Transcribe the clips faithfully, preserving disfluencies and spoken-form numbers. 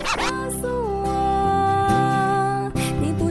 告诉我，你不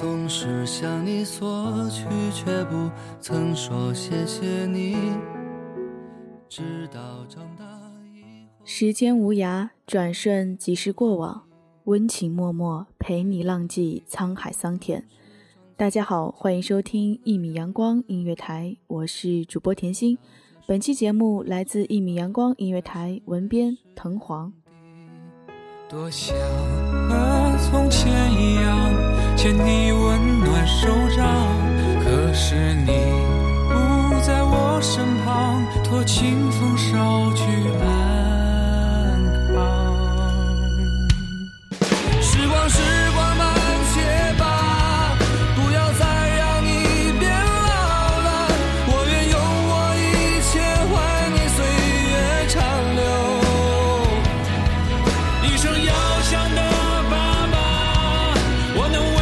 总是向你索取，却不曾说谢谢你，直到长大以后。时间无涯，转瞬即是过往，温情脉脉，陪你浪迹沧海桑田。大家好，欢迎收听一米阳光音乐台，我是主播甜心。本期节目来自一米阳光音乐台，文编滕黄。多想和从前一样，牵你温暖手掌，可是你不在我身旁，托清风捎去安康。时光时光慢些吧，不要再让你变老了，我愿用我一切换你岁月长流。一生要像的爸爸，我能为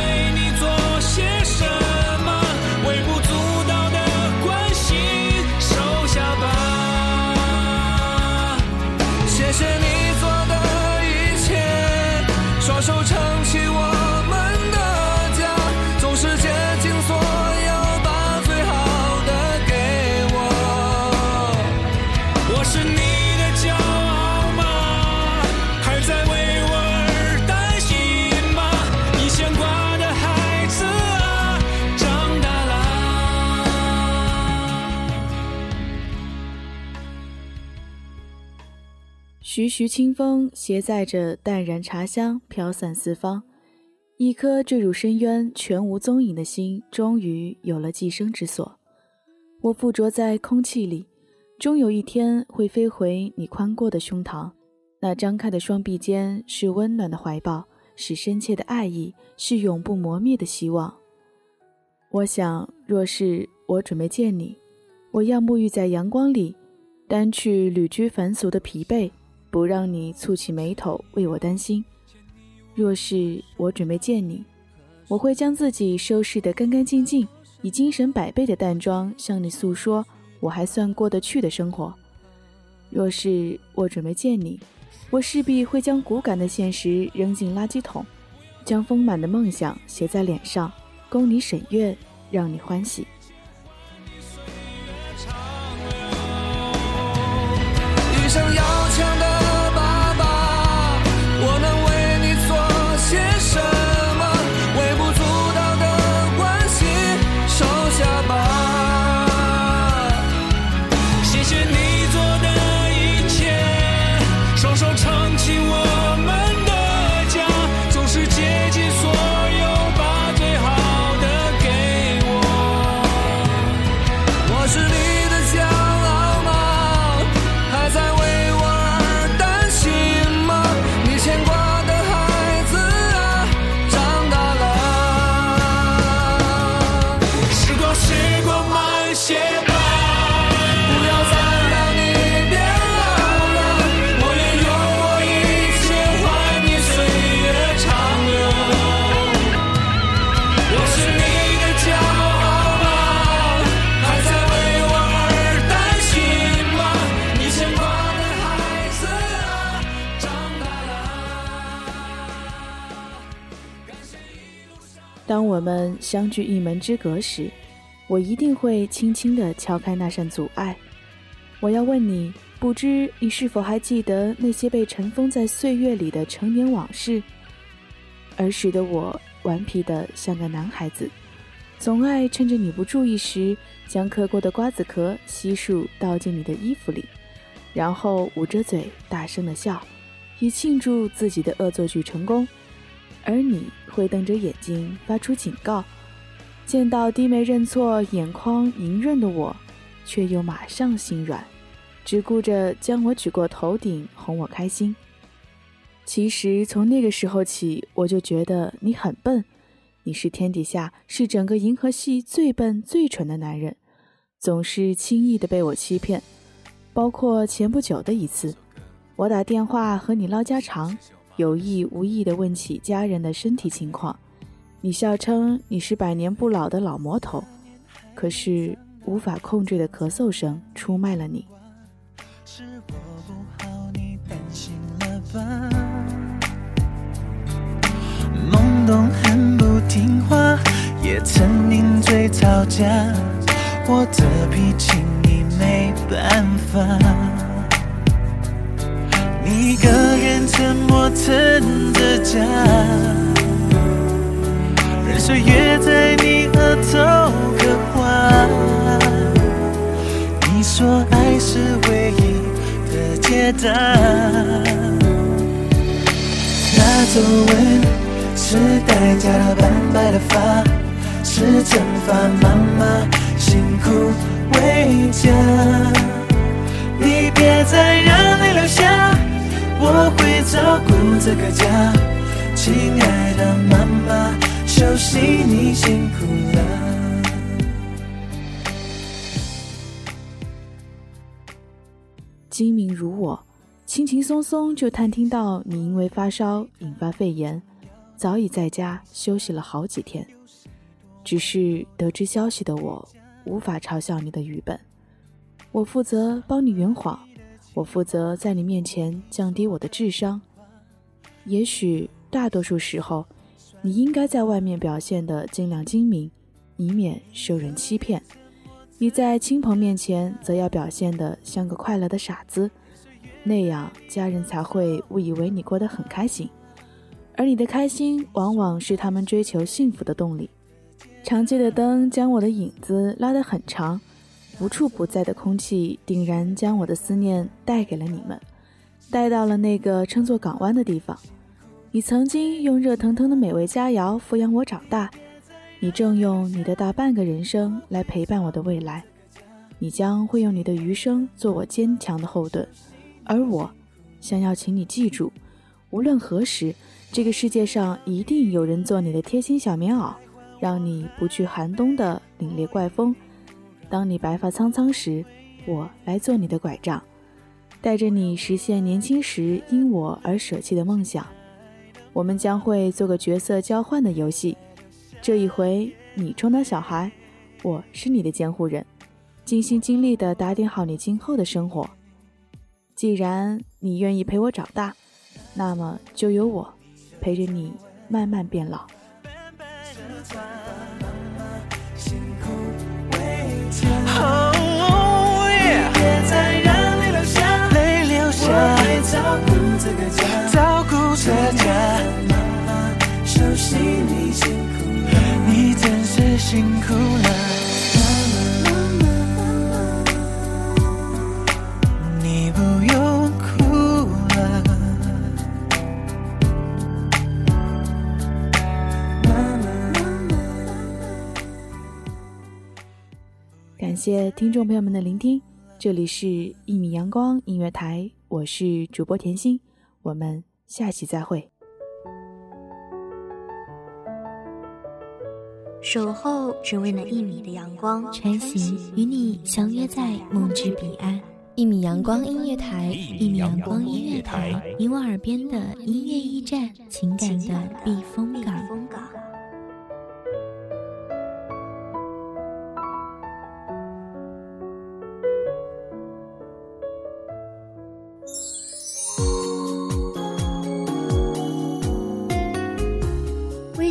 徐徐清风携载着淡然茶香飘散四方，一颗坠入深渊全无踪影的心终于有了寄生之所。我附着在空气里，终有一天会飞回你宽阔的胸膛，那张开的双臂间是温暖的怀抱，是深切的爱意，是永不磨灭的希望。我想，若是我准备见你，我要沐浴在阳光里，掸去旅居凡俗的疲惫，不让你蹙起眉头为我担心。若是我准备见你，我会将自己收拾得干干净净，以精神百倍的淡妆向你诉说我还算过得去的生活。若是我准备见你，我势必会将骨感的现实扔进垃圾桶，将丰满的梦想写在脸上，供你审阅，让你欢喜。一生要强的我是你的骄傲吗？还在为我当我们相距一门之隔时，我一定会轻轻地敲开那扇阻碍。我要问你，不知你是否还记得那些被尘封在岁月里的成年往事？儿时的我顽皮得像个男孩子，总爱趁着你不注意时，将嗑过的瓜子壳悉数倒进你的衣服里，然后捂着嘴大声地笑，以庆祝自己的恶作剧成功。而你会瞪着眼睛发出警告，见到低眉认错、眼眶莹润的我，却又马上心软，只顾着将我举过头顶哄我开心。其实从那个时候起，我就觉得你很笨，你是天底下，是整个银河系最笨最蠢的男人，总是轻易地被我欺骗。包括前不久的一次，我打电话和你唠家常，有意无意地问起家人的身体情况。你笑称你是百年不老的老魔头，可是无法控制的咳嗽声出卖了你。是我不好，你担心了吧？懵懂很不听话，也曾顶嘴吵架，我的脾气你没办法。你一个人沉默撑着家，任岁月在你额头刻画。你说爱是唯一的解答，那皱纹是代价的斑白的发，是惩罚妈妈辛苦为家。你别再让你留下，我会照顾这个家，亲爱的妈妈，休息你辛苦了。精明如我，轻轻松松就探听到你因为发烧引发肺炎，早已在家休息了好几天。只是得知消息的我无法嘲笑你的愚笨，我负责帮你圆谎，我负责在你面前降低我的智商。也许大多数时候你应该在外面表现得尽量精明，以免受人欺骗。你在亲朋面前则要表现得像个快乐的傻子，那样家人才会误以为你过得很开心，而你的开心往往是他们追求幸福的动力。长街的灯将我的影子拉得很长，无处不在的空气定然将我的思念带给了你们，带到了那个称作港湾的地方。你曾经用热腾腾的美味佳肴抚养我长大，你正用你的大半个人生来陪伴我的未来，你将会用你的余生做我坚强的后盾。而我想要请你记住，无论何时，这个世界上一定有人做你的贴心小棉袄，让你不惧寒冬的凛冽怪风。当你白发苍苍时，我来做你的拐杖，带着你实现年轻时因我而舍弃的梦想。我们将会做个角色交换的游戏，这一回你充当小孩，我是你的监护人，尽心尽力地打点好你今后的生活。既然你愿意陪我长大，那么就由我陪着你慢慢变老。照顾这家，妈妈休息你辛苦了，你真是辛苦了，你不用哭了，感谢听众朋友们的聆听，这里是一米阳光音乐台，我是主播甜心，我们下期再会。守候只为那一米的阳光，穿行与你相约在梦之彼岸。一米阳光音乐台，一米阳光音乐台，你我耳边的音乐驿站，情感的避风港。微